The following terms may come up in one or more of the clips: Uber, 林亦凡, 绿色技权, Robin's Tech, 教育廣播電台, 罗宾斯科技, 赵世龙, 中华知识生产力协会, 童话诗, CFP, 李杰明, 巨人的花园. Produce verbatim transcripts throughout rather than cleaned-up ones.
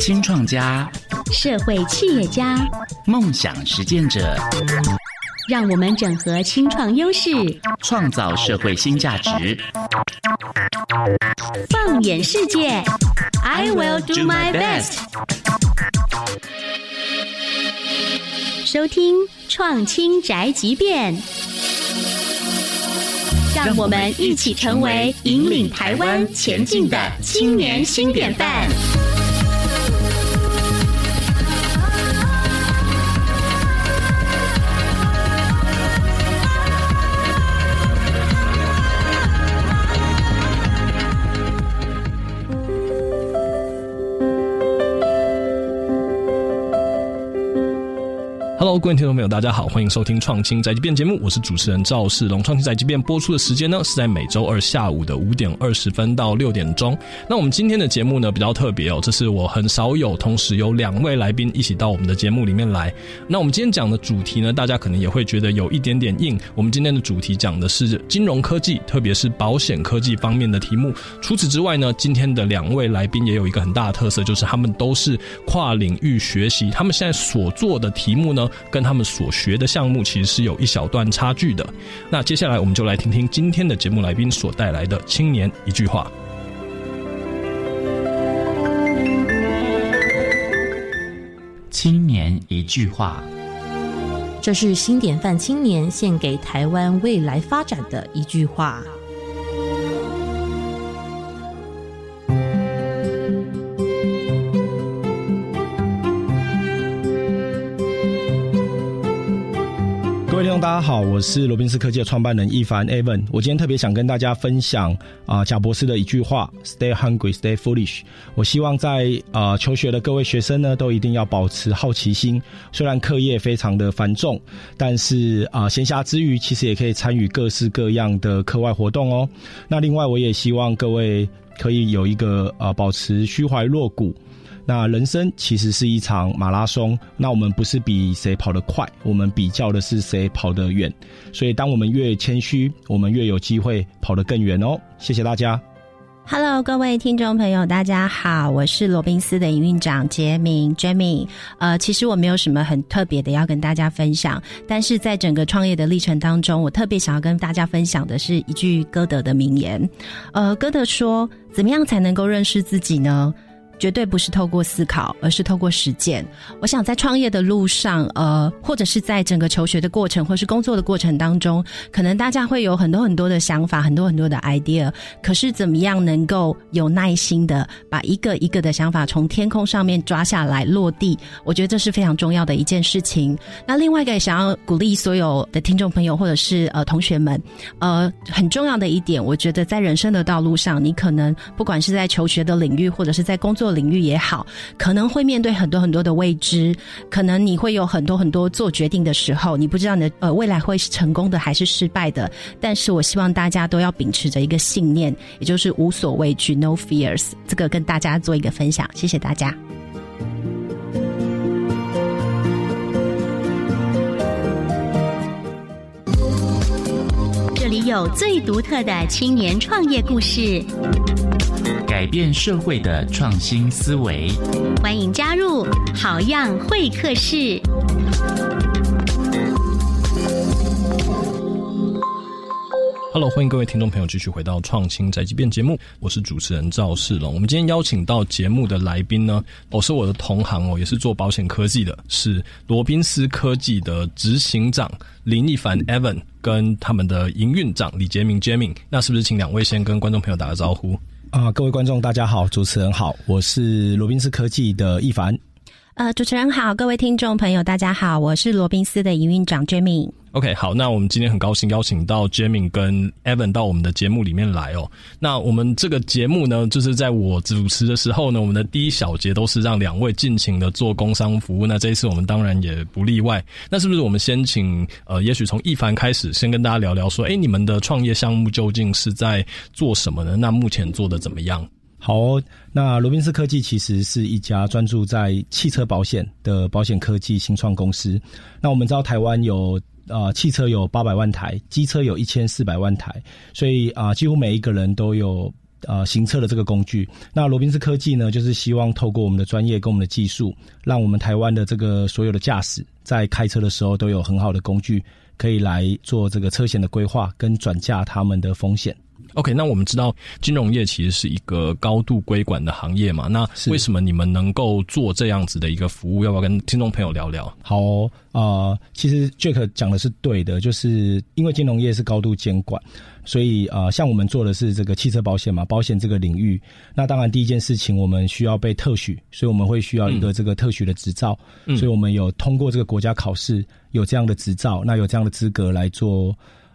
新创家，社会企业家，梦想实践者，让我们整合新创优势，创造社会新价值。放眼世界 I will do my best。 收听创新宅急便，让我们一起成为引领台湾前进的青年新典范。各位听众朋友大家好，欢迎收听创新宅急便节目，我是主持人赵世龙。创新宅急便播出的时间呢是在每周二下午的五点二十分到六点钟。那我们今天的节目呢比较特别哦，这是我很少有同时有两位来宾一起到我们的节目里面来。那我们今天讲的主题呢，大家可能也会觉得有一点点硬，我们今天的主题讲的是金融科技，特别是保险科技方面的题目。除此之外呢，今天的两位来宾也有一个很大的特色，就是他们都是跨领域学习，他们现在所做的题目呢跟他们所学的项目其实是有一小段差距的。那接下来我们就来听听今天的节目来宾所带来的青年一句话。青年一句话，这是新典范青年献给台湾未来发展的一句话。各位听众大家好，我是罗宾斯科技的创办人亦凡 Evan。 我今天特别想跟大家分享啊、呃、贾博士的一句话 Stay hungry, stay foolish。 我希望在呃求学的各位学生呢都一定要保持好奇心，虽然课业非常的繁重，但是啊、呃、闲暇之余其实也可以参与各式各样的课外活动哦。那另外我也希望各位可以有一个呃保持虚怀若谷。那人生其实是一场马拉松，那我们不是比谁跑得快，我们比较的是谁跑得远。所以当我们越谦虚，我们越有机会跑得更远哦。谢谢大家。Hello， 各位听众朋友大家好，我是罗宾斯的营运长杰明 Jamie。 呃，其实我没有什么很特别的要跟大家分享，但是在整个创业的历程当中，我特别想要跟大家分享的是一句歌德的名言。呃，歌德说，怎么样才能够认识自己呢？绝对不是透过思考，而是透过实践。我想在创业的路上，呃，或者是在整个求学的过程，或是工作的过程当中，可能大家会有很多很多的想法，很多很多的 idea。可是怎么样能够有耐心的把一个一个的想法从天空上面抓下来落地？我觉得这是非常重要的一件事情。那另外一个也想要鼓励所有的听众朋友，或者是呃同学们，呃，很重要的一点，我觉得在人生的道路上，你可能不管是在求学的领域，或者是在工作领域也好，可能会面对很多很多的未知，可能你会有很多很多做决定的时候，你不知道你的呃未来会是成功的还是失败的。但是我希望大家都要秉持着一个信念，也就是无所畏惧 No fears。 这个跟大家做一个分享，谢谢大家。这里有最独特的青年创业故事，改变社会的创新思维，欢迎加入好样会客室。Hello， 欢迎各位听众朋友继续回到创新宅急便节目，我是主持人赵世龙。我们今天邀请到节目的来宾呢，我、哦、是我的同行哦，也是做保险科技的，是罗宾斯科技的执行长林亦凡 Evan 跟他们的营运长李杰明 Jamin。 那是不是请两位先跟观众朋友打个招呼？啊、呃，各位观众大家好，主持人好，我是罗宾斯科技的亦凡。呃，主持人好，各位听众朋友大家好，我是罗宾斯的营运长 Jamie。OK， 好，那我们今天很高兴邀请到 Jamin 跟 Evan 到我们的节目里面来哦。那我们这个节目呢，就是在我主持的时候呢，我们的第一小节都是让两位尽情的做工商服务，那这一次我们当然也不例外。那是不是我们先请呃，也许从亦凡开始，先跟大家聊聊说，诶，你们的创业项目究竟是在做什么呢？那目前做的怎么样？好、哦，那罗宾斯科技其实是一家专注在汽车保险的保险科技新创公司。那我们知道台湾有呃汽车有八百万台，机车有一千四百万台，所以啊、呃、几乎每一个人都有呃行车的这个工具。那罗宾斯科技呢，就是希望透过我们的专业跟我们的技术，让我们台湾的这个所有的驾驶在开车的时候都有很好的工具，可以来做这个车险的规划跟转嫁他们的风险。OK， 那我们知道金融业其实是一个高度规管的行业嘛，那为什么你们能够做这样子的一个服务？要不要跟听众朋友聊聊？好、哦，呃，其实 Jack 讲的是对的，就是因为金融业是高度监管，所以呃，像我们做的是这个汽车保险嘛，保险这个领域，那当然第一件事情我们需要被特许，所以我们会需要一个这个特许的执照、嗯，所以我们有通过这个国家考试，有这样的执照，那有这样的资格来做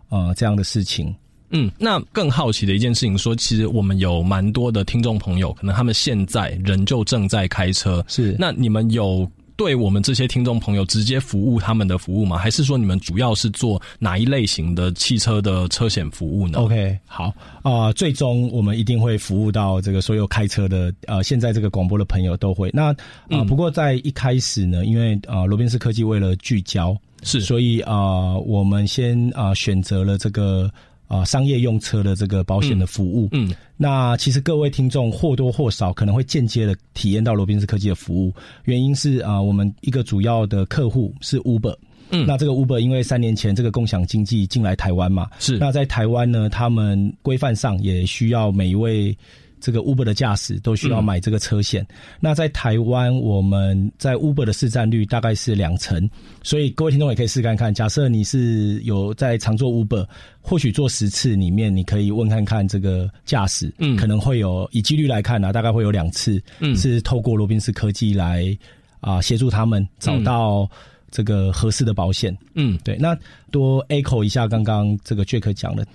呃这样的事情。嗯，那更好奇的一件事情说，其实我们有蛮多的听众朋友，可能他们现在人就正在开车，是，那你们有对我们这些听众朋友直接服务他们的服务吗？还是说你们主要是做哪一类型的汽车的车险服务呢？ OK， 好，呃，最终我们一定会服务到这个所有开车的呃，现在这个广播的朋友都会。那啊、呃嗯，不过在一开始呢，因为啊、呃，罗宾斯科技为了聚焦，是，所以啊、呃，我们先啊、呃、选择了这个。呃商业用车的这个保险的服务。嗯。嗯，那其实各位听众或多或少可能会间接的体验到罗宾斯科技的服务。原因是啊、呃、我们一个主要的客户是 Uber。嗯。那这个 Uber 因为三年前这个共享经济进来台湾嘛。是。那在台湾呢，他们规范上也需要每一位这个 Uber 的驾驶都需要买这个车险。嗯。那在台湾我们在 Uber 的市占率大概是两成。所以各位听众也可以试看看，假设你是有在常做 Uber，或许做十次里面，你可以问看看这个驾驶，嗯，可能会有以几率来看啊，大概会有两次，嗯，是透过罗宾斯科技来啊、呃、协助他们找到这个合适的保险，嗯，对。那多 echo 一下刚刚这个 Jack 讲的，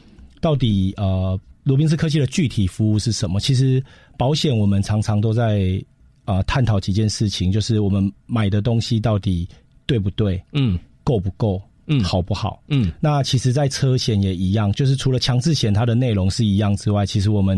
到底呃罗宾斯科技的具体服务是什么？其实保险我们常常都在啊、呃、探讨几件事情，就是我们买的东西到底对不对，嗯，够不够。嗯，好不好？嗯，那其实在车险也一样，就是除了强制险它的内容是一样之外，其实我们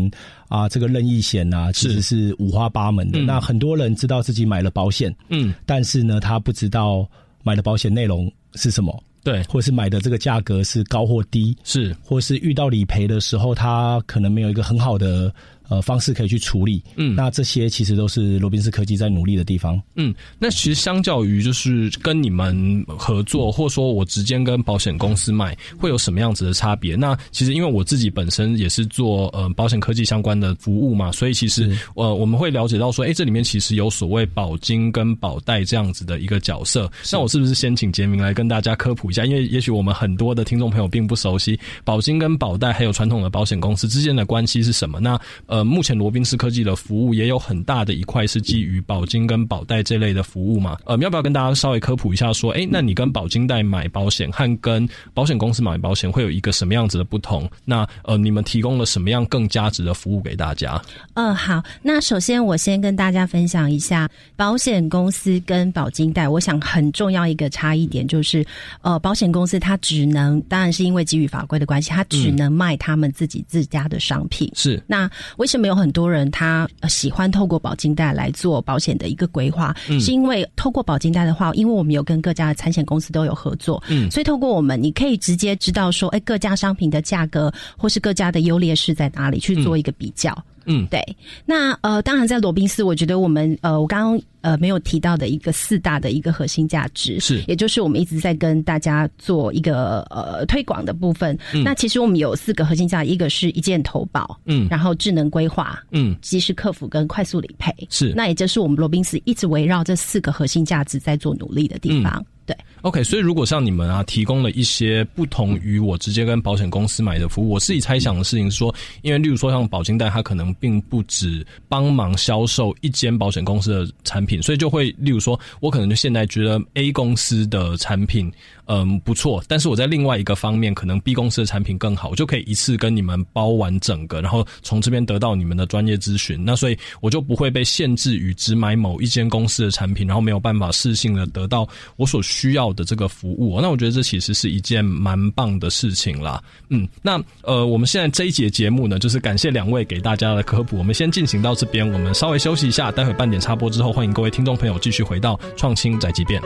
啊、呃、这个任意险啊其实是五花八门的、嗯。那很多人知道自己买了保险，嗯，但是呢他不知道买的保险内容是什么，对，或是买的这个价格是高或低，是，或是遇到理赔的时候他可能没有一个很好的呃，方式可以去处理，嗯，那这些其实都是罗宾斯科技在努力的地方，嗯，那其实相较于就是跟你们合作，或说我直接跟保险公司买，会有什么样子的差别？那其实因为我自己本身也是做呃保险科技相关的服务嘛，所以其实呃我们会了解到说，哎、欸，这里面其实有所谓保金跟保代这样子的一个角色。那我是不是先请杰明来跟大家科普一下？因为也许我们很多的听众朋友并不熟悉保金跟保代还有传统的保险公司之间的关系是什么？那呃。呃，目前罗宾斯科技的服务也有很大的一块是基于保金跟保代这类的服务嘛？呃，要不要跟大家稍微科普一下说，哎、欸，那你跟保金代买保险和跟保险公司买保险会有一个什么样子的不同？那呃，你们提供了什么样更加值的服务给大家？嗯、呃，好，那首先我先跟大家分享一下保险公司跟保金代，我想很重要一个差异点就是，呃，保险公司它只能，当然是因为基于法规的关系，它只能卖他们自己自家的商品。是、嗯，那我。为什么有很多人他喜欢透过保金代来做保险的一个规划、嗯、是因为透过保金代的话，因为我们有跟各家的产险公司都有合作、嗯、所以透过我们你可以直接知道说、欸、各家商品的价格或是各家的优劣势在哪里去做一个比较、嗯、对。那呃，当然在罗宾斯我觉得我们呃，我刚刚呃，没有提到的一个四大的一个核心价值，是，也就是我们一直在跟大家做一个呃推广的部分、嗯。那其实我们有四个核心价值，一个是一键投保，嗯，然后智能规划，嗯，及时客服跟快速理赔，是。那也就是我们罗宾斯一直围绕这四个核心价值在做努力的地方。嗯，对 ，OK， 所以如果像你们啊提供了一些不同于我直接跟保险公司买的服务，我自己猜想的事情是说，因为例如说像保金代，它可能并不只帮忙销售一间保险公司的产品，所以就会例如说，我可能就现在觉得 A 公司的产品嗯不错，但是我在另外一个方面可能 B 公司的产品更好，我就可以一次跟你们包完整个，然后从这边得到你们的专业咨询，那所以我就不会被限制于只买某一间公司的产品，然后没有办法适性的得到我所需。需要的这个服务、哦、那我觉得这其实是一件蛮棒的事情啦。嗯，那呃，我们现在这一节节目呢，就是感谢两位给大家的科普，我们先进行到这边，我们稍微休息一下，待会半点插播之后，欢迎各位听众朋友继续回到创新宅急便。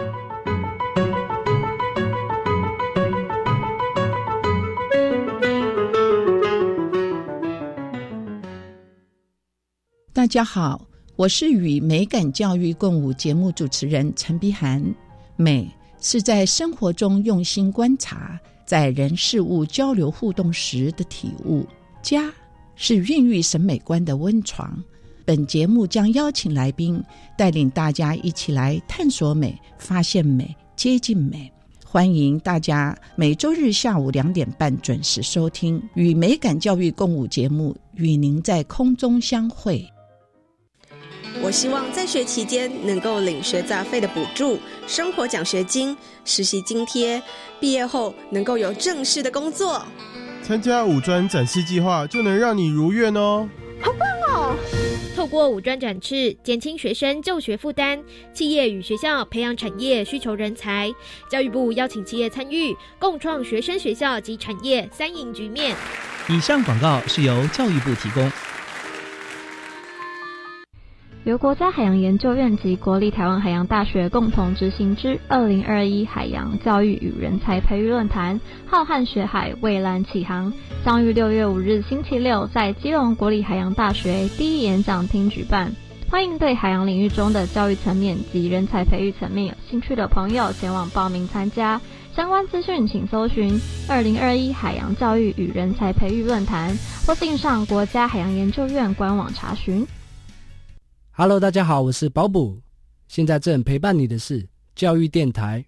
大家好，我是与美感教育共舞节目主持人陈碧涵。美是在生活中用心观察，在人事物交流互动时的体悟。家是孕育审美观的温床。本节目将邀请来宾带领大家一起来探索美，发现美，接近美。欢迎大家每周日下午两点半准时收听与美感教育共舞节目，与您在空中相会。我希望在学期间能够领学杂费的补助、生活奖学金、实习津贴，毕业后能够有正式的工作。参加五专展示计划就能让你如愿哦！好棒哦！透过五专展翅，减轻学生就学负担，企业与学校培养产业需求人才。教育部邀请企业参与，共创学生、学校及产业三赢局面。以上广告是由教育部提供。由国家海洋研究院及国立台湾海洋大学共同执行之二零二一海洋教育与人才培育论坛，浩瀚学海，蔚蓝启航，将于六月五日星期六在基隆国立海洋大学第一演讲厅举办。欢迎对海洋领域中的教育层面及人才培育层面有兴趣的朋友前往报名参加。相关资讯请搜寻二零二一海洋教育与人才培育论坛，或进上国家海洋研究院官网查询。Hello， 大家好，我是保卜，现在正陪伴你的是教育电台。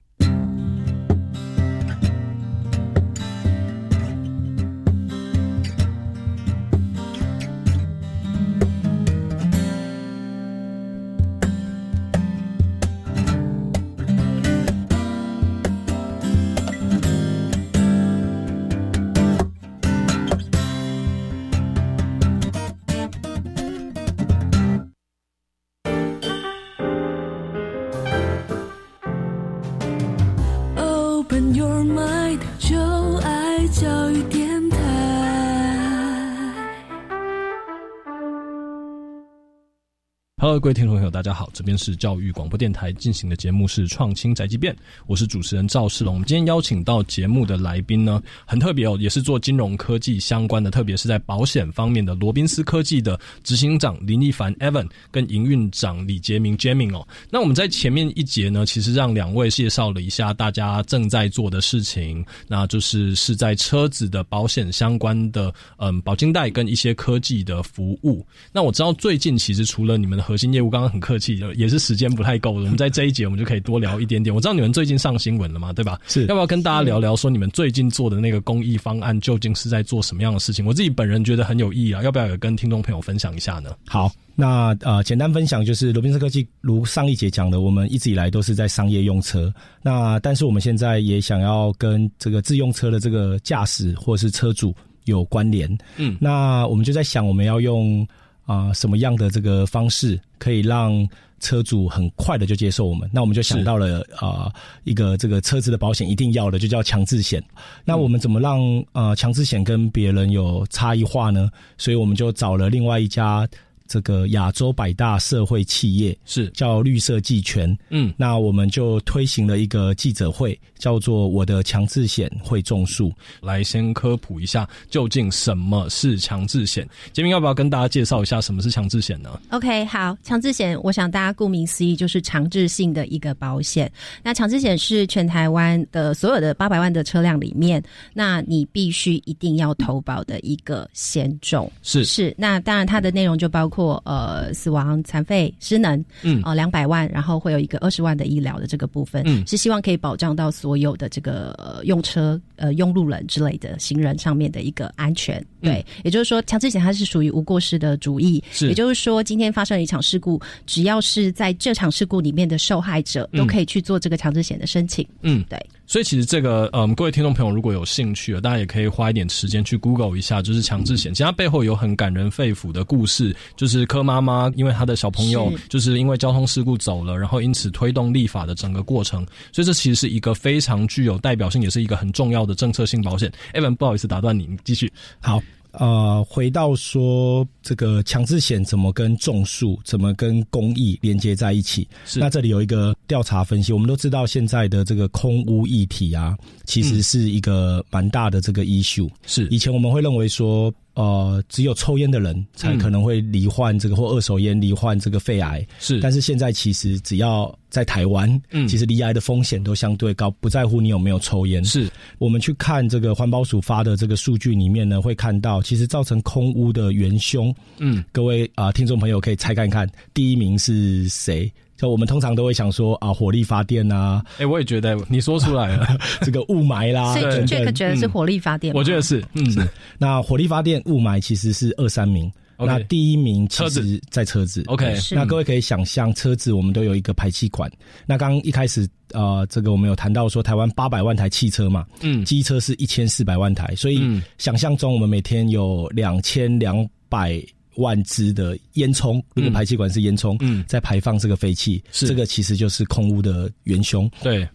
Hello， 各位听众朋友，大家好，这边是教育广播电台进行的节目是创新宅急便，我是主持人赵世龙。我们今天邀请到节目的来宾呢，很特别哦，也是做金融科技相关的，特别是在保险方面的罗宾斯科技的执行长林亦凡 Evan 跟营运长李杰明 Jamin 哦。那我们在前面一节呢，其实让两位介绍了一下大家正在做的事情，那就是是在车子的保险相关的嗯保金贷跟一些科技的服务。那我知道最近其实除了你们的核心业务，刚刚很客气，也是时间不太够的，我们在这一节我们就可以多聊一点点。我知道你们最近上新闻了嘛，对吧？是，要不要跟大家聊聊说你们最近做的那个公益方案究竟是在做什么样的事情？我自己本人觉得很有意义啊，要不要也跟听众朋友分享一下呢？好，那呃，简单分享就是罗宾斯科技，如上一节讲的，我们一直以来都是在商业用车，那但是我们现在也想要跟这个自用车的这个驾驶或是车主有关联。嗯，那我们就在想我们要用啊、呃，什么样的这个方式可以让车主很快的就接受我们？那我们就想到了啊、呃，一个这个车子的保险一定要的，就叫强制险。那我们怎么让啊强制险跟别人有差异化呢？所以我们就找了另外一家这个亚洲百大社会企业，是叫绿色技权。嗯，那我们就推行了一个记者会，叫做我的强制险会种树，来先科普一下究竟什么是强制险。杰明要不要跟大家介绍一下什么是强制险呢？ OK， 好，强制险我想大家顾名思义就是强制性的一个保险。那强制险是全台湾的所有的八百万的车辆里面，那你必须一定要投保的一个险种。是是，那当然它的内容就包括包括呃死亡、残废、失能，嗯，呃两百万，然后会有一个二十万的医疗的这个部分，嗯，是希望可以保障到所有的这个、呃、用车、呃用路人之类的行人上面的一个安全。对，嗯、也就是说，强制险它是属于无过失的主义，也就是说，今天发生了一场事故，只要是在这场事故里面的受害者，嗯、都可以去做这个强制险的申请。嗯，对。所以其实这个，嗯，各位听众朋友如果有兴趣，大家也可以花一点时间去 Google 一下，就是强制险。其实它背后有很感人肺腑的故事，就是柯妈妈因为她的小朋友就是因为交通事故走了，然后因此推动立法的整个过程。所以这其实是一个非常具有代表性，也是一个很重要的政策性保险。Evan， 不好意思打断你，你继续。好。呃，回到说这个强制险怎么跟种树、怎么跟公益连接在一起？那这里有一个调查分析，我们都知道现在的这个空污议题啊，其实是一个蛮大的这个 issue。是，以前我们会认为说呃，只有抽烟的人才可能会罹患这个、嗯、或二手烟罹患这个肺癌。是，但是现在其实只要在台湾，嗯，其实罹癌的风险都相对高，不在乎你有没有抽烟。是，我们去看这个环保署发的这个数据里面呢，会看到其实造成空污的元凶，嗯，各位啊、呃，听众朋友可以猜看看，第一名是谁？就我们通常都会想说啊，火力发电啊，哎、欸，我也觉得你说出来了，这个雾霾啦，所以 Jack 觉得是火力发电嗎、嗯，我觉得是，嗯是，那火力发电雾霾其实是二三名。Okay, 那第一名其实在车子 ，OK。那各位可以想象，车子我们都有一个排气管。那刚刚一开始，呃，这个我们有谈到说，台湾八百万台汽车嘛，嗯，机车是一千四百万台，所以想象中我们每天有两千两百万只的烟囱，如果排气管是烟囱，嗯，在排放这个废气，这个其实就是空污的元凶。对。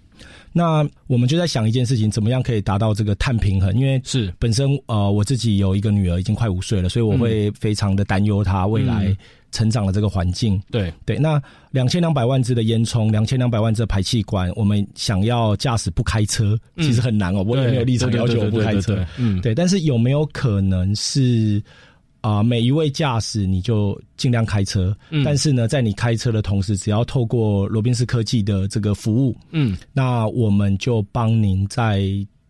那我们就在想一件事情，怎么样可以达到这个碳平衡？因为是本身呃，我自己有一个女儿，已经快五岁了，所以我会非常的担忧她未来成长的这个环境。嗯、对对，那两千两百万只的烟囱，两千两百万只的排气管，我们想要驾驶不开车，嗯、其实很难哦、喔。我也没有立场要求我不开车，嗯，对。但是有没有可能是？啊、呃，每一位驾驶你就尽量开车、嗯，但是呢，在你开车的同时，只要透过罗宾士科技的这个服务，嗯，那我们就帮您在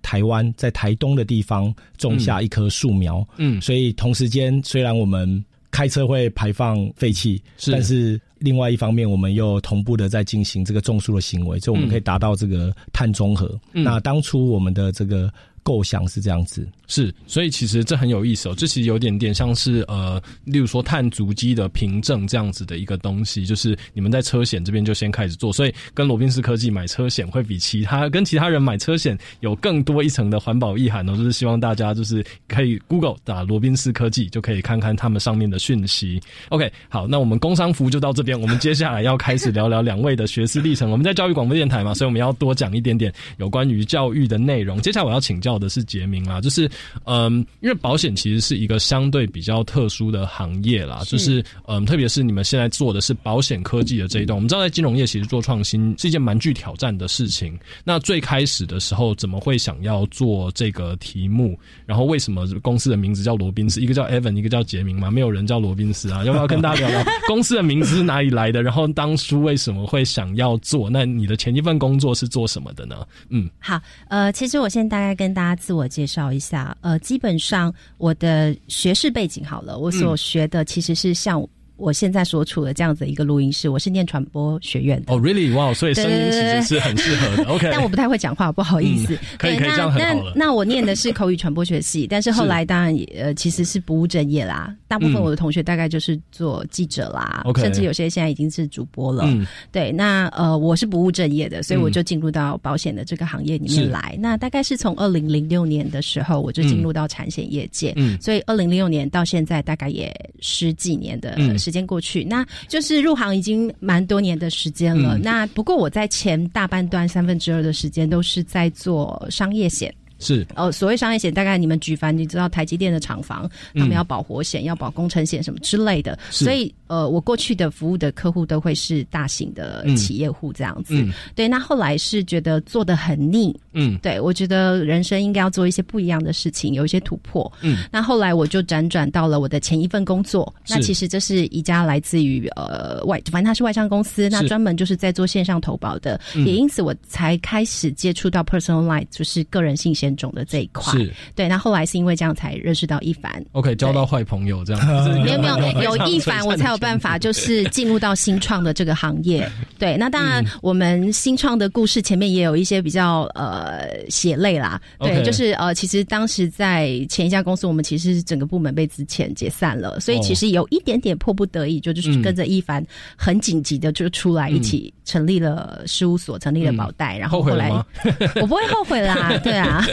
台湾，在台东的地方种下一棵树苗，嗯，所以同时间虽然我们开车会排放废气，但是另外一方面，我们又同步的在进行这个种树的行为，所以我们可以达到这个碳中和、嗯。那当初我们的这个构想是这样子，是，所以其实这很有意思哦。这其实有点点像是呃，例如说碳足迹的凭证这样子的一个东西，就是你们在车险这边就先开始做，所以跟罗宾士科技买车险会比其他跟其他人买车险有更多一层的环保意涵哦。就是希望大家就是可以 Google 打罗宾士科技，就可以看看他们上面的讯息。OK， 好，那我们工商服就到这边，我们接下来要开始聊聊两位的学思历程。我们在教育广播电台嘛，所以我们要多讲一点点有关于教育的内容。接下来我要请教。要的是杰明啦，就是嗯，因为保险其实是一个相对比较特殊的行业啦，是就是嗯，特别是你们现在做的是保险科技的这一段，我们知道在金融业其实做创新是一件蛮具挑战的事情。那最开始的时候怎么会想要做这个题目？然后为什么公司的名字叫罗宾士？一个叫 Evan， 一个叫杰明嘛，没有人叫罗宾士啊。要不要跟大家聊聊公司的名字是哪里来的？然后当初为什么会想要做？那你的前一份工作是做什么的呢？嗯，好，呃，其实我先大概跟大家大家自我介绍一下，呃，基本上我的学士背景好了，我所学的其实是像我现在所处的这样子一个录音室，我是念传播学院的。哦、oh, ，really？ 哇、wow, ，所以声音其实是很适合的。OK， 但我不太会讲话，不好意思。嗯、可以可以这样很好了。那, 那我念的是口语传播学系，但是后来当然呃其实是不务正业啦。大部分我的同学大概就是做记者啦，嗯、甚至有些现在已经是主播了。嗯、对，那呃我是不务正业的，所以我就进入到保险的这个行业里面来。嗯、那大概是从二零零六年的时候，我就进入到产险业界。嗯，所以二零零六年到现在大概也十几年的时间。嗯时间过去，那就是入行已经蛮多年的时间了。嗯、那不过我在前大半段三分之二的时间都是在做商业险。是哦，所谓商业险，大概你们举凡你知道台积电的厂房，他们要保火险、嗯、要保工程险什么之类的，所以呃，我过去的服务的客户都会是大型的企业户这样子。嗯嗯、对，那后来是觉得做得很腻，嗯，对我觉得人生应该要做一些不一样的事情，有一些突破。嗯，那后来我就辗转到了我的前一份工作，那其实这是一家来自于呃外，反正它是外商公司，那专门就是在做线上投保的，嗯、也因此我才开始接触到 personal life， 就是个人信息。种的这一块是对，那后来是因为这样才认识到亦凡 ，OK， 交到坏朋友这样，没有没有有亦凡我才有办法就是进入到新创的这个行业。对，那当然我们新创的故事前面也有一些比较呃血泪啦，对， okay. 就是呃其实当时在前一家公司，我们其实整个部门被资遣解散了，所以其实有一点点迫不得已，就就是跟着亦凡很紧急的就出来一起成立了事务所，成立了保代，嗯、然后后来后悔了吗？我不会后悔啦，对啊。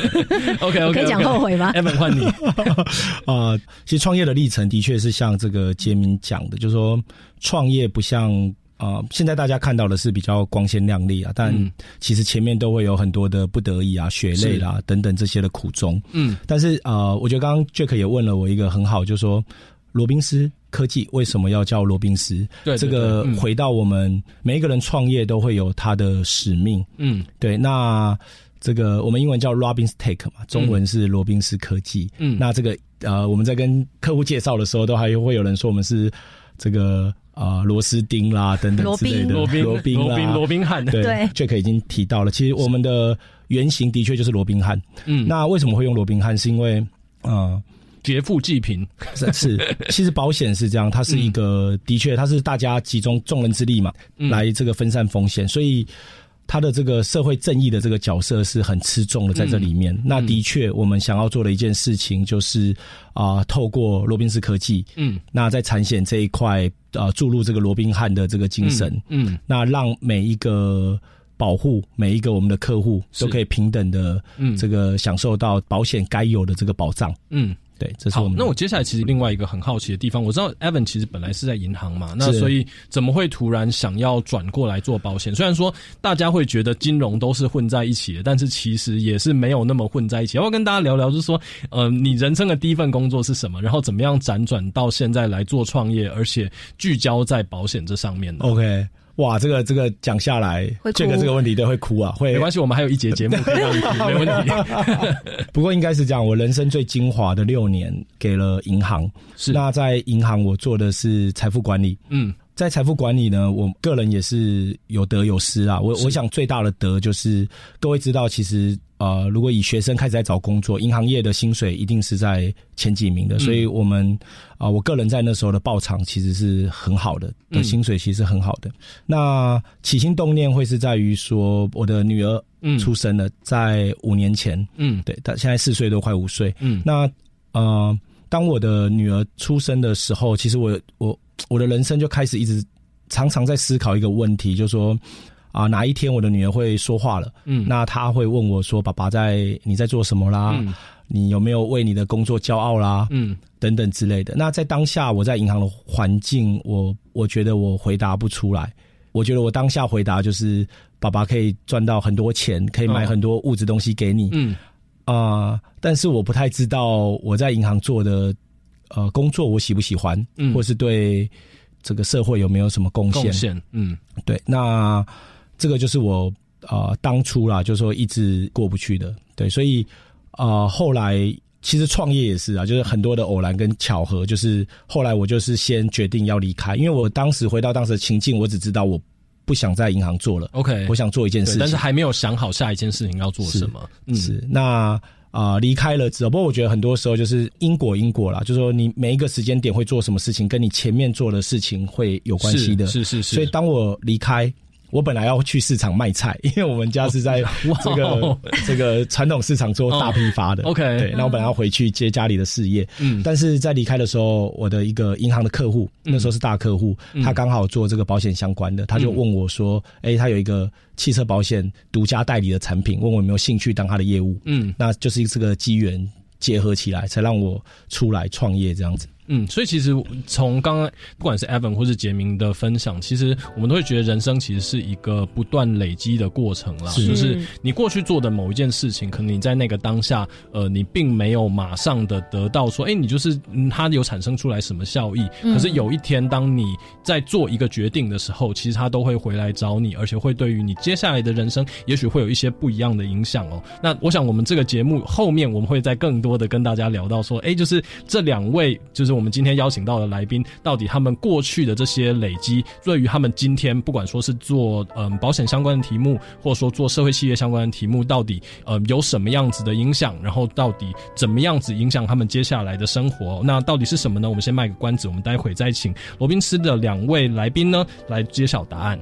OK， okay 可以讲后悔吗 ？Evan 换你啊、呃！其实创业的历程的确是像这个杰明讲的，就是说创业不像啊、呃，现在大家看到的是比较光鲜亮丽啊，但其实前面都会有很多的不得已啊、血泪啦、啊、等等这些的苦衷。嗯，但是啊、呃，我觉得刚刚 Jack 也问了我一个很好，就是说罗宾士科技为什么要叫罗宾士？对，这个回到我们每一个人创业都会有他的使命。嗯，对，那。这个我们英文叫 Robin's Tech 嘛，中文是罗宾斯科技。嗯，那这个呃，我们在跟客户介绍的时候，都还会有人说我们是这个啊、呃、螺丝钉啦等等之类的。罗宾，罗宾，罗宾，罗宾汉。对 ，Jack 已经提到了，其实我们的原型的确就是罗宾汉。嗯，那为什么会用罗宾汉？是因为呃。劫富济贫是，其实保险是这样，它是一个、嗯、的确，它是大家集中众人之力嘛，嗯、来这个分散风险，所以它的这个社会正义的这个角色是很吃重的在这里面。嗯、那的确，我们想要做的一件事情就是啊、呃，透过罗宾斯科技，嗯，那在产险这一块啊，注、呃、入这个罗宾汉的这个精神，嗯，嗯那让每一个。保护每一个我们的客户都可以平等的这个享受到保险该有的这个保障。嗯，对，这是我们。好，那我接下来其实另外一个很好奇的地方，我知道 Evan 其实本来是在银行嘛，那所以怎么会突然想要转过来做保险？虽然说大家会觉得金融都是混在一起的，但是其实也是没有那么混在一起。要不要跟大家聊聊，就是说，呃，你人生的第一份工作是什么？然后怎么样辗转到现在来做创业，而且聚焦在保险这上面呢 ？OK。哇，这个这个讲下来，这个这个问题对会哭啊，会没关系，我们还有一节节目可以让你哭，没问题。不过应该是这样，我人生最精华的六年给了银行，是那在银行我做的是财富管理，嗯，在财富管理呢，我个人也是有得有失啊。我我想最大的得就是各位知道，其实呃，如果以学生开始在找工作，银行业的薪水一定是在前几名的，嗯、所以我们啊、呃，我个人在那时候的报偿其实是很好的，的薪水其实很好的。嗯、那起心动念会是在于说，我的女儿出生了，嗯、在五年前，嗯，对，她现在四岁多，快五岁，嗯，那呃，当我的女儿出生的时候，其实我我我的人生就开始一直常常在思考一个问题，就是说。啊，哪一天我的女儿会说话了？嗯，那她会问我说：“爸爸在，你在做什么啦？嗯、你有没有为你的工作骄傲啦？嗯，等等之类的。”那在当下，我在银行的环境，我我觉得我回答不出来。我觉得我当下回答就是：“爸爸可以赚到很多钱，可以买很多物质东西给你。”嗯，啊、呃，但是我不太知道我在银行做的呃工作我喜不喜欢，嗯、或是对这个社会有没有什么贡献？贡献，嗯，对，那。这个就是我啊、呃、当初啦，就是说一直过不去的，对，所以啊、呃、后来其实创业也是啊，就是很多的偶然跟巧合，就是后来我就是先决定要离开，因为我当时回到当时的情境，我只知道我不想在银行做了 ，OK， 我想做一件事情，但是还没有想好下一件事情要做什么，是，嗯、是那。啊、呃，离开了之后，不过我觉得很多时候就是因果因果啦，就是说你每一个时间点会做什么事情，跟你前面做的事情会有关系的，是是 是, 是。所以当我离开。我本来要去市场卖菜，因为我们家是在这个、oh, 这个传统市场做大批发的。Oh, OK， 对，那我本来要回去接家里的事业，嗯，但是在离开的时候，我的一个银行的客户，嗯、那时候是大客户，嗯、他刚好做这个保险相关的，他就问我说：“哎、嗯欸，他有一个汽车保险独家代理的产品，问我有没有兴趣当他的业务？”嗯，那就是这个机缘结合起来，才让我出来创业这样子。嗯，所以其实从刚刚不管是 Evan 或是杰明的分享，其实我们都会觉得人生其实是一个不断累积的过程啦，是就是你过去做的某一件事情，可能你在那个当下，呃，你并没有马上的得到说，哎、欸，你就是、嗯、它有产生出来什么效益，可是有一天当你在做一个决定的时候，其实它都会回来找你，而且会对于你接下来的人生，也许会有一些不一样的影响哦。那我想我们这个节目后面我们会再更多的跟大家聊到说，哎、欸，就是这两位就是。我们今天邀请到的来宾，到底他们过去的这些累积，对于他们今天不管说是做嗯保险相关的题目，或者说做社会企业相关的题目，到底呃、嗯、有什么样子的影响？然后到底怎么样子影响他们接下来的生活？那到底是什么呢？我们先卖个关子，我们待会再请罗宾斯的两位来宾呢来揭晓答案。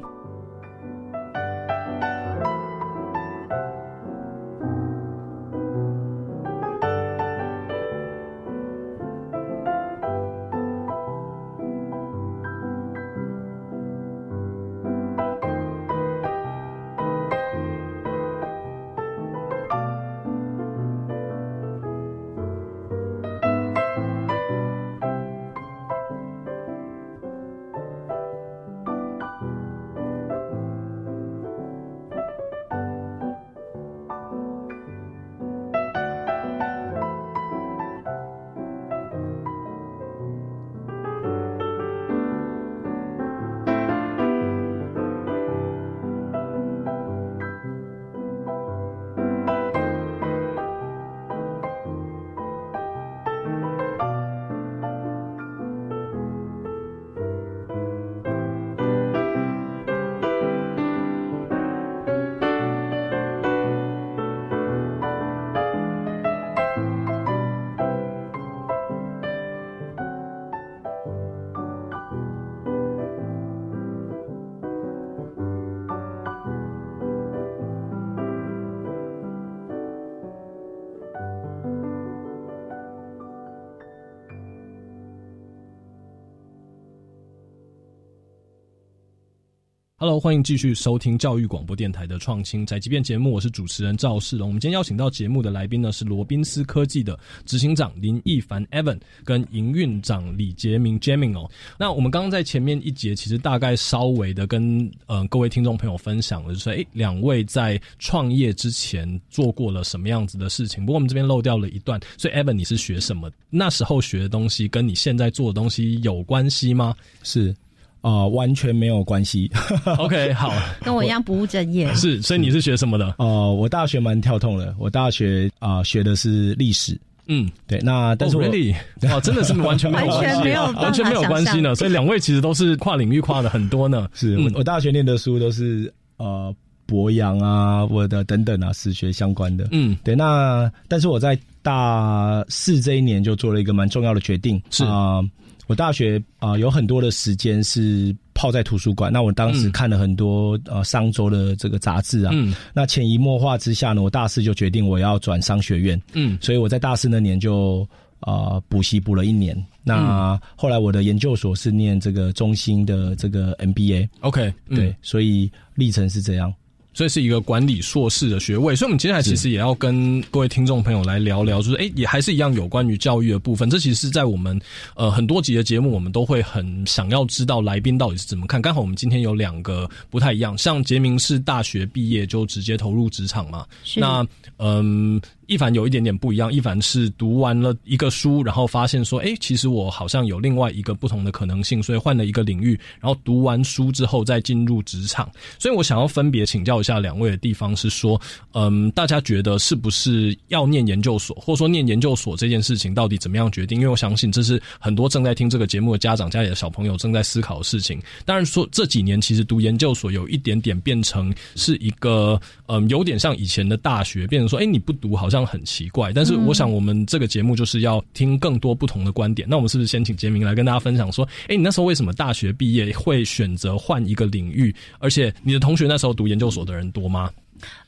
Hello， 欢迎继续收听教育广播电台的创新宅急便节目，我是主持人赵世龙。我们今天邀请到节目的来宾呢是罗宾斯科技的执行长林亦凡 Evan 跟营运长李杰明 Jamin 哦。那我们刚刚在前面一节其实大概稍微的跟、呃、各位听众朋友分享了，就是诶两位在创业之前做过了什么样子的事情，不过我们这边漏掉了一段，所以 Evan 你是学什么？那时候学的东西跟你现在做的东西有关系吗？是呃，完全没有关系。OK， 好，跟我一样不务正业。是，所以你是学什么的？呃，我大学蛮跳痛的，我大学啊、呃、学的是历史。嗯，对，那但是我、oh, really? 哇，真的是完全没有关系、啊，完全没有关系呢。所以两位其实都是跨领域跨的很多呢。是、嗯、我大学念的书都是呃博洋啊，我的等等啊，史学相关的。嗯，对，那但是我在大四这一年就做了一个蛮重要的决定，是啊。呃我大学啊、呃、有很多的时间是泡在图书馆，那我当时看了很多、嗯、呃商周的这个杂志啊，嗯、那潜移默化之下呢，我大四就决定我要转商学院，嗯，所以我在大四那年就啊补习补了一年。那后来我的研究所是念这个中兴的这个 M B A，OK，、嗯、对，所以历程是这样。所以是一个管理硕士的学位，所以我们接下来其实也要跟各位听众朋友来聊聊，就是诶也还是一样有关于教育的部分。这其实是在我们呃很多集的节目，我们都会很想要知道来宾到底是怎么看。刚好我们今天有两个不太一样，像杰明是大学毕业就直接投入职场嘛，那嗯。亦凡有一点点不一样，亦凡是读完了一个书，然后发现说，诶，其实我好像有另外一个不同的可能性，所以换了一个领域，然后读完书之后再进入职场。所以我想要分别请教一下两位的地方是说，嗯，大家觉得是不是要念研究所，或者说念研究所这件事情到底怎么样决定？因为我相信这是很多正在听这个节目的家长家里的小朋友正在思考的事情。当然说这几年其实读研究所有一点点变成是一个，嗯，有点像以前的大学，变成说，诶，你不读好像这样很奇怪，但是我想我们这个节目就是要听更多不同的观点。嗯、那我们是不是先请杰明来跟大家分享说，哎、欸，你那时候为什么大学毕业会选择换一个领域？而且你的同学那时候读研究所的人多吗？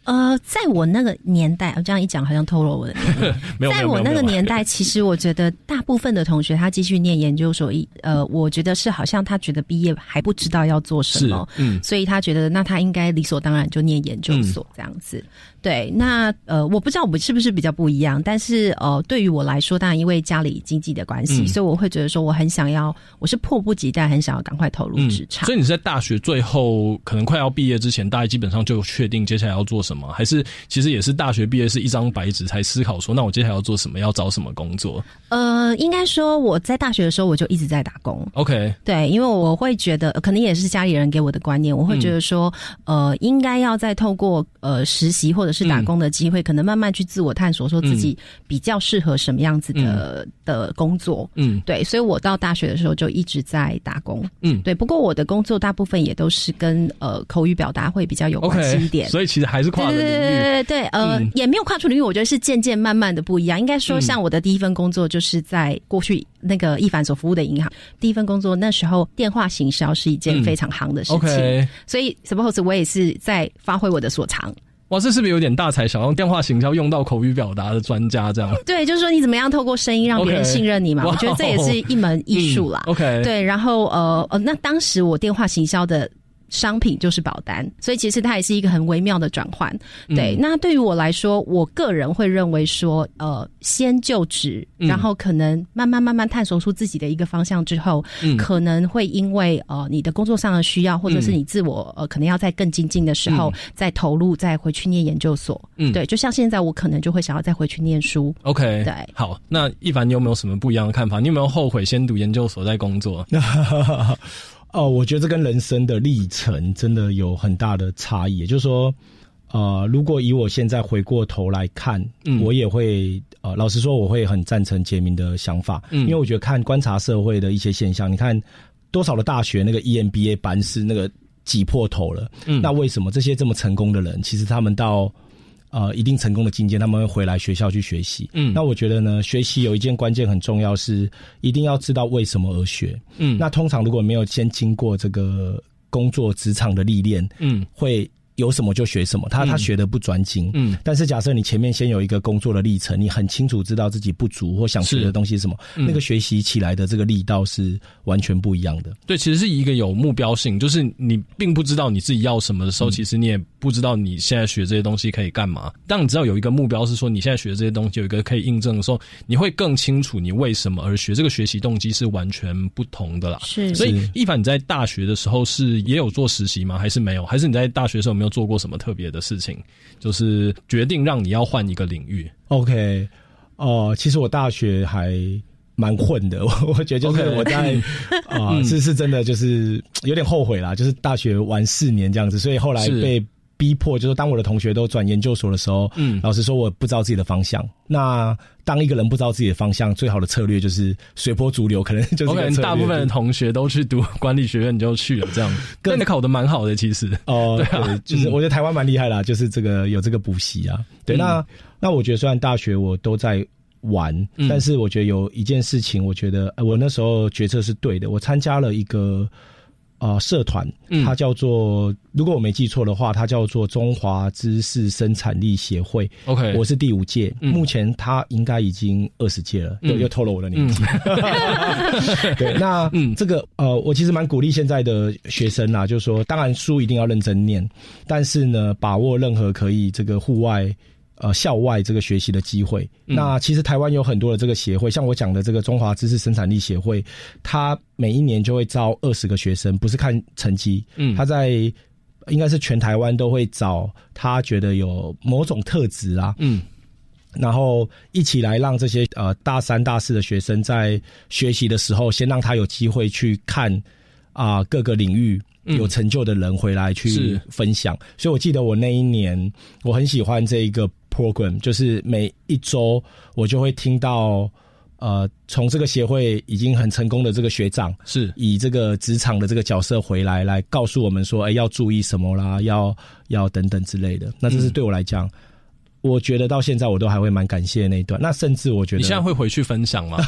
呃，在我那个年代，我这样一讲好像透露我的年代没有。在我那个年代，其实我觉得大部分的同学他继续念研究所，呃，我觉得是好像他觉得毕业还不知道要做什么，嗯、所以他觉得那他应该理所当然就念研究所这样子。嗯、对，那呃，我不知道我是不是比较不一样，但是呃，对于我来说，当然因为家里经济的关系，嗯、所以我会觉得说我很想要，我是迫不及待很想要赶快投入职场。嗯、所以你在大学最后可能快要毕业之前，大概基本上就确定接下来要做什么。还是其实也是大学毕业是一张白纸才思考说那我接下来要做什么，要找什么工作？呃，应该说我在大学的时候我就一直在打工。 OK， 对，因为我会觉得可能也是家里人给我的观念，我会觉得说、嗯、呃，应该要再透过呃实习或者是打工的机会、嗯、可能慢慢去自我探索说自己比较适合什么样子的、嗯、的工作。嗯，对，所以我到大学的时候就一直在打工。嗯，对，不过我的工作大部分也都是跟呃口语表达会比较有关系一点。 okay， 所以其实还是跨对对对对对，呃，嗯、也没有跨出领域，我觉得是渐渐慢慢的不一样。应该说，像我的第一份工作就是在过去那个亦凡所服务的银行，第一份工作那时候电话行销是一件非常行的事情，嗯 okay、所以 suppose 我也是在发挥我的所长。哇，这是不是有点大材小用？电话行销用到口语表达的专家这样？对，就是说你怎么样透过声音让别人信任你嘛？ Okay， 我觉得这也是一门艺术啦。嗯、OK， 对，然后呃呃，那当时我电话行销的商品就是保单，所以其实它也是一个很微妙的转换。对，嗯、那对于我来说，我个人会认为说，呃，先就职，然后可能慢慢慢慢探索出自己的一个方向之后，嗯、可能会因为呃你的工作上的需要，或者是你自我呃可能要在更精进的时候，嗯、再投入，再回去念研究所。嗯，对，就像现在我可能就会想要再回去念书。OK， 对，好，那亦凡你有没有什么不一样的看法？你有没有后悔先读研究所再工作？哦，我觉得这跟人生的历程真的有很大的差异。也就是说，呃，如果以我现在回过头来看，嗯、我也会呃，老实说，我会很赞成杰明的想法，嗯、因为我觉得看观察社会的一些现象，你看多少的大学那个 E M B A 班是那个挤破头了，嗯、那为什么这些这么成功的人，其实他们到呃一定成功的境界，他们会回来学校去学习。嗯，那我觉得呢，学习有一件关键很重要是一定要知道为什么而学。嗯，那通常如果没有先经过这个工作职场的历练，嗯，会有什么就学什么，他、嗯、他学的不专精。嗯，但是假设你前面先有一个工作的历程，你很清楚知道自己不足或想学的东西是什么，是、嗯、那个学习起来的这个力道是完全不一样的。对，其实是一个有目标性，就是你并不知道你自己要什么的时候、嗯、其实你也不知道你现在学这些东西可以干嘛，但你知道有一个目标是说你现在学这些东西有一个可以印证的时候，你会更清楚你为什么而学，这个学习动机是完全不同的啦。是，所以亦凡你在大学的时候是也有做实习吗？还是没有？还是你在大学的时候有没有做过什么特别的事情，就是决定让你要换一个领域？ OK， 哦、呃，其实我大学还蛮混的，我我觉得就是我在啊、okay. 呃，是是真的就是有点后悔啦，就是大学玩四年这样子，所以后来被逼迫，就是当我的同学都转研究所的时候，嗯，老实说我不知道自己的方向。那当一个人不知道自己的方向，最好的策略就是随波逐流，可能就是我感觉大部分的同学都去读管理学院，你就去了这样。但你考得蛮好的，其实哦、呃，对啊，對，就是我觉得台湾蛮厉害啦、嗯，就是这个有这个补习啊。对，嗯、那那我觉得虽然大学我都在玩、嗯，但是我觉得有一件事情，我觉得、呃、我那时候决策是对的，我参加了一个。呃社团，它叫做、嗯、如果我没记错的话，它叫做中华知识生产力协会。OK， 我是第五届、嗯，目前它应该已经二十届了，又、嗯、又透露我的年纪。嗯、对，那、嗯、这个呃，我其实蛮鼓励现在的学生啦，就是说，当然书一定要认真念，但是呢，把握任何可以这个户外。呃，校外这个学习的机会、嗯，那其实台湾有很多的这个协会，像我讲的这个中华知识生产力协会，它每一年就会招二十个学生，不是看成绩，嗯，它在应该是全台湾都会找他觉得有某种特质啊，嗯，然后一起来让这些呃大三大四的学生在学习的时候，先让他有机会去看啊、呃、各个领域。有成就的人回来去分享、嗯、所以我记得我那一年我很喜欢这一个 program， 就是每一周我就会听到呃，从这个协会已经很成功的这个学长是以这个职场的这个角色回来来告诉我们说哎、欸，要注意什么啦，要要等等之类的，那这是对我来讲、嗯，我觉得到现在我都还会蛮感谢那一段，那甚至我觉得你现在会回去分享吗？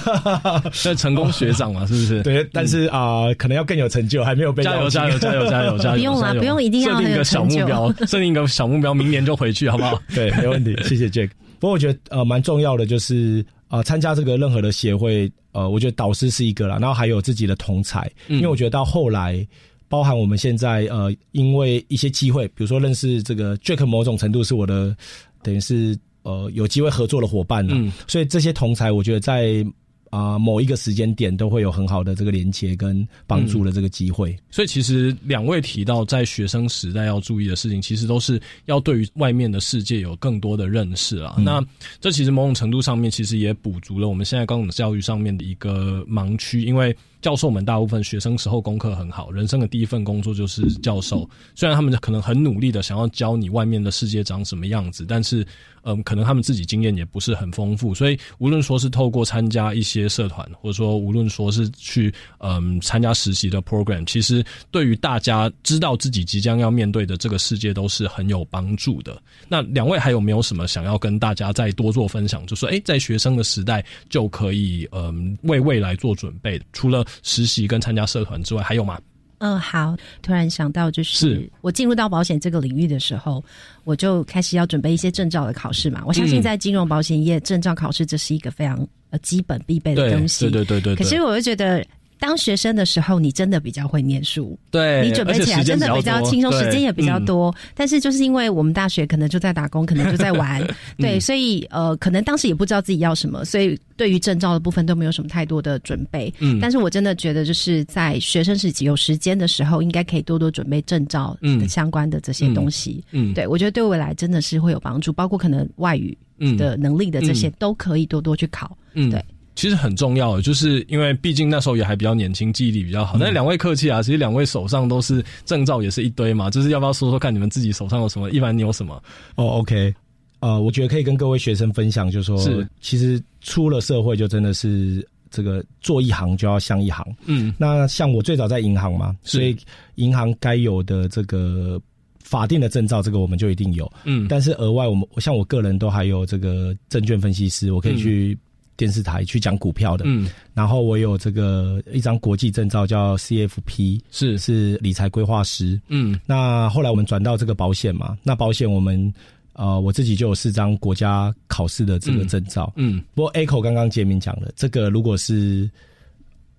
那成功学长嘛，是不是？对，但是啊、呃，可能要更有成就，还没有被加油加油加油加油加油！不用啦，不用，一定要设定一个小目标，设定一个小目标，明年就回去，好不好？对，没问题，谢谢 Jack。不过我觉得呃蛮重要的就是呃参加这个任何的协会，呃，我觉得导师是一个啦，然后还有自己的同才，因为我觉得到后来。包含我们现在呃，因为一些机会，比如说认识这个 Jack， 某种程度是我的，等于是呃有机会合作的伙伴、啊、嗯，所以这些同才，我觉得在啊、呃、某一个时间点都会有很好的这个连结跟帮助的这个机会、嗯。所以其实两位提到在学生时代要注意的事情，其实都是要对于外面的世界有更多的认识啦、嗯、那这其实某种程度上面，其实也补足了我们现在高等教育上面的一个盲区，因为。教授们大部分学生时候功课很好，人生的第一份工作就是教授，虽然他们可能很努力的想要教你外面的世界长什么样子，但是嗯，可能他们自己经验也不是很丰富，所以无论说是透过参加一些社团，或者说无论说是去嗯参加实习的 program， 其实对于大家知道自己即将要面对的这个世界都是很有帮助的。那两位还有没有什么想要跟大家再多做分享，就说、欸、在学生的时代就可以嗯为未来做准备，除了实习跟参加社团之外还有吗？嗯、呃，好，突然想到就是，是我进入到保险这个领域的时候，我就开始要准备一些证照的考试嘛。我相信在金融保险业，证照考试这是一个非常呃基本必备的东西。对对对 对, 对, 对。可是我就觉得。当学生的时候你真的比较会念书，对，你准备起来真的比较轻松，时间也比较多、嗯、但是就是因为我们大学可能就在打工，可能就在玩对、嗯、所以呃，可能当时也不知道自己要什么，所以对于证照的部分都没有什么太多的准备、嗯、但是我真的觉得就是在学生时期有时间的时候应该可以多多准备证照的相关的这些东西、嗯嗯、对，我觉得对未来真的是会有帮助，包括可能外语的能力的这些、嗯、都可以多多去考、嗯、对，其实很重要的，就是因为毕竟那时候也还比较年轻，记忆力比较好。但两位客气啊，其实两位手上都是证照，也是一堆嘛。就是要不要说说看你们自己手上有什么？一般你有什么？哦、oh, ，OK， 呃，我觉得可以跟各位学生分享，就是说是，其实出了社会就真的是这个做一行就要像一行。嗯，那像我最早在银行嘛，所以银行该有的这个法定的证照，这个我们就一定有。嗯，但是额外我们像我个人都还有这个证券分析师，我可以去、嗯。电视台去讲股票的，嗯，然后我有这个一张国际证照叫 C F P， 是是理财规划师，嗯，那后来我们转到这个保险嘛，那保险我们呃我自己就有四张国家考试的这个证照，嗯，嗯，不过 Echo 刚刚杰明讲了，这个如果是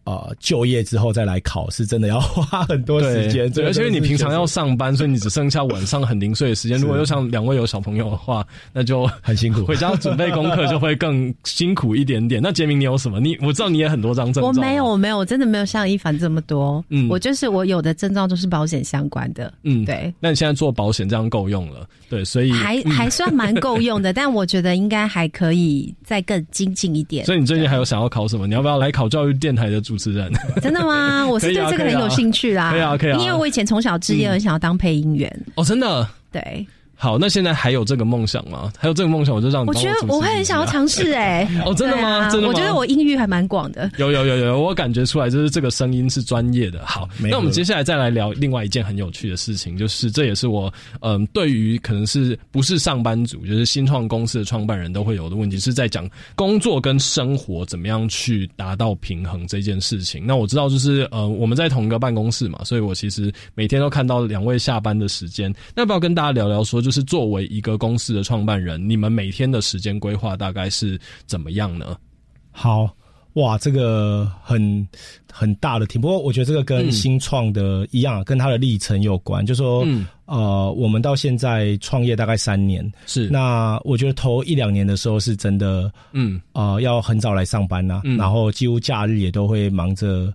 呃，就业之后再来考，是真的要花很多时间。对，而且你平常要上班，所以你只剩下晚上很零碎的时间。如果又像两位有小朋友的话，那就很辛苦，回家准备功课就会更辛苦一点点。那杰明，你有什么？你我知道你也很多张证照。我没有，我没有，我真的没有像亦凡这么多。嗯，我就是我有的证照都是保险相关的。嗯，对。那你现在做保险这样够用了，对，所以还、嗯、还算蛮够用的，但我觉得应该还可以再更精进一点。所以你最近还有想要考什么？你要不要来考教育电台的主持人？主持人真的吗？我是对这个很有兴趣啦。可以啊，可以啊，因为我以前从小志业很想要当配音员。嗯、哦，真的。对。好，那现在还有这个梦想吗？还有这个梦想，我就让你帮我主持一下。我觉得我会很想要尝试哎。哦，真的吗？真的吗？我觉得我音域还蛮广的。有有有有，我感觉出来就是这个声音是专业的。好，那我们接下来再来聊另外一件很有趣的事情，就是这也是我嗯，对于可能是不是上班族，就是新创公司的创办人都会有的问题，是在讲工作跟生活怎么样去达到平衡这件事情。那我知道就是呃，我们在同一个办公室嘛，所以我其实每天都看到两位下班的时间。那要不要跟大家聊聊说就。就是作为一个公司的创办人，你们每天的时间规划大概是怎么样呢？好哇，这个很很大的题，不过我觉得这个跟新创的一样，嗯、跟它的历程有关。就说、嗯、呃，我们到现在创业大概三年，是那我觉得头一两年的时候是真的，嗯呃，要很早来上班啦、啊嗯，然后几乎假日也都会忙着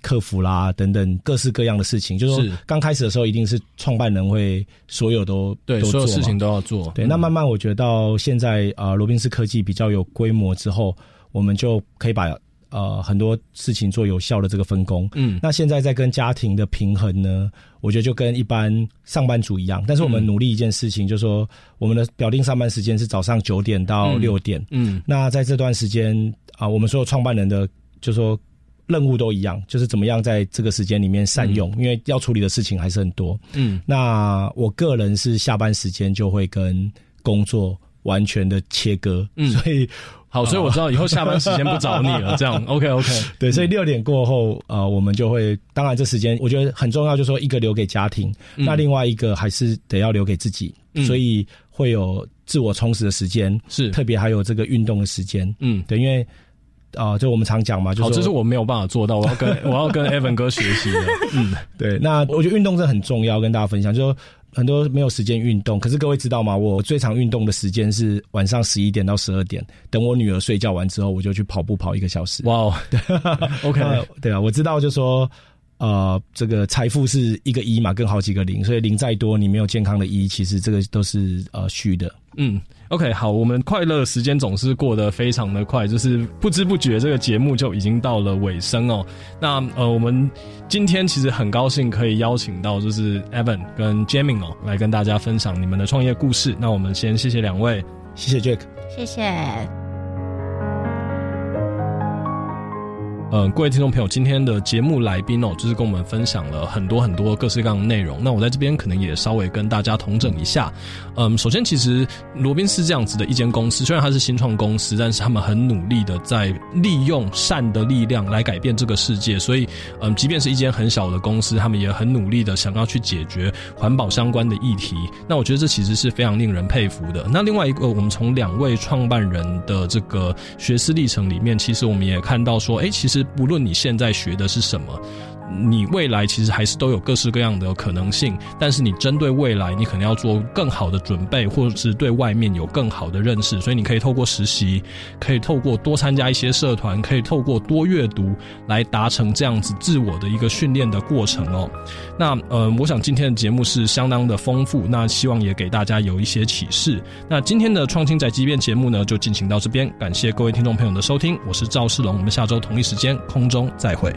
客服啦等等各式各样的事情，就是刚开始的时候一定是创办人会所有都对都做，所有事情都要做。对，嗯、那慢慢我觉得到现在啊，罗宾斯科技比较有规模之后，我们就可以把呃很多事情做有效的这个分工。嗯，那现在在跟家庭的平衡呢，我觉得就跟一般上班族一样，但是我们努力一件事情，嗯、就是说我们的表定上班时间是早上九点到六点。嗯，嗯那在这段时间啊、呃，我们所有创办人的就是说。任务都一样，就是怎么样在这个时间里面善用、嗯，因为要处理的事情还是很多。嗯，那我个人是下班时间就会跟工作完全的切割，嗯，所以好，所以我知道以后下班时间不找你了，这样 OK OK。对，所以六点过后，呃，我们就会，当然这时间我觉得很重要，就是说一个留给家庭、嗯，那另外一个还是得要留给自己，嗯、所以会有自我充实的时间，是特别还有这个运动的时间，嗯，对，因为。啊、呃，就我们常讲嘛，就是、哦、这是我没有办法做到，我要跟我要跟 Evan 哥学习的。嗯，对，那我觉得运动真的很重要，跟大家分享，就是很多没有时间运动，可是各位知道吗？我最常运动的时间是晚上十一点到十二点，等我女儿睡觉完之后，我就去跑步跑一个小时。哇、wow, ，OK， 对啊，我知道，就说。呃，这个财富是一个一嘛，跟好几个零，所以零再多，你没有健康的一，其实这个都是呃虚的。嗯 ，OK， 好，我们快乐时间总是过得非常的快，就是不知不觉这个节目就已经到了尾声哦。那呃，我们今天其实很高兴可以邀请到就是 Evan 跟 Jamin 哦，来跟大家分享你们的创业故事。那我们先谢谢两位，谢谢 Jack， 谢谢。嗯、呃，各位听众朋友，今天的节目来宾哦，就是跟我们分享了很多很多各式各样的内容。那我在这边可能也稍微跟大家统整一下。嗯，首先其实罗宾斯这样子的一间公司，虽然它是新创公司，但是他们很努力的在利用善的力量来改变这个世界。所以，嗯，即便是一间很小的公司，他们也很努力的想要去解决环保相关的议题。那我觉得这其实是非常令人佩服的。那另外一个，我们从两位创办人的这个学思历程里面，其实我们也看到说，哎，其实不论你现在学的是什么，你未来其实还是都有各式各样的可能性，但是你针对未来你可能要做更好的准备，或者是对外面有更好的认识，所以你可以透过实习，可以透过多参加一些社团，可以透过多阅读来达成这样子自我的一个训练的过程哦。那呃，我想今天的节目是相当的丰富，那希望也给大家有一些启示。那今天的创新宅急便节目呢就进行到这边，感谢各位听众朋友的收听，我是赵世龙，我们下周同一时间空中再会。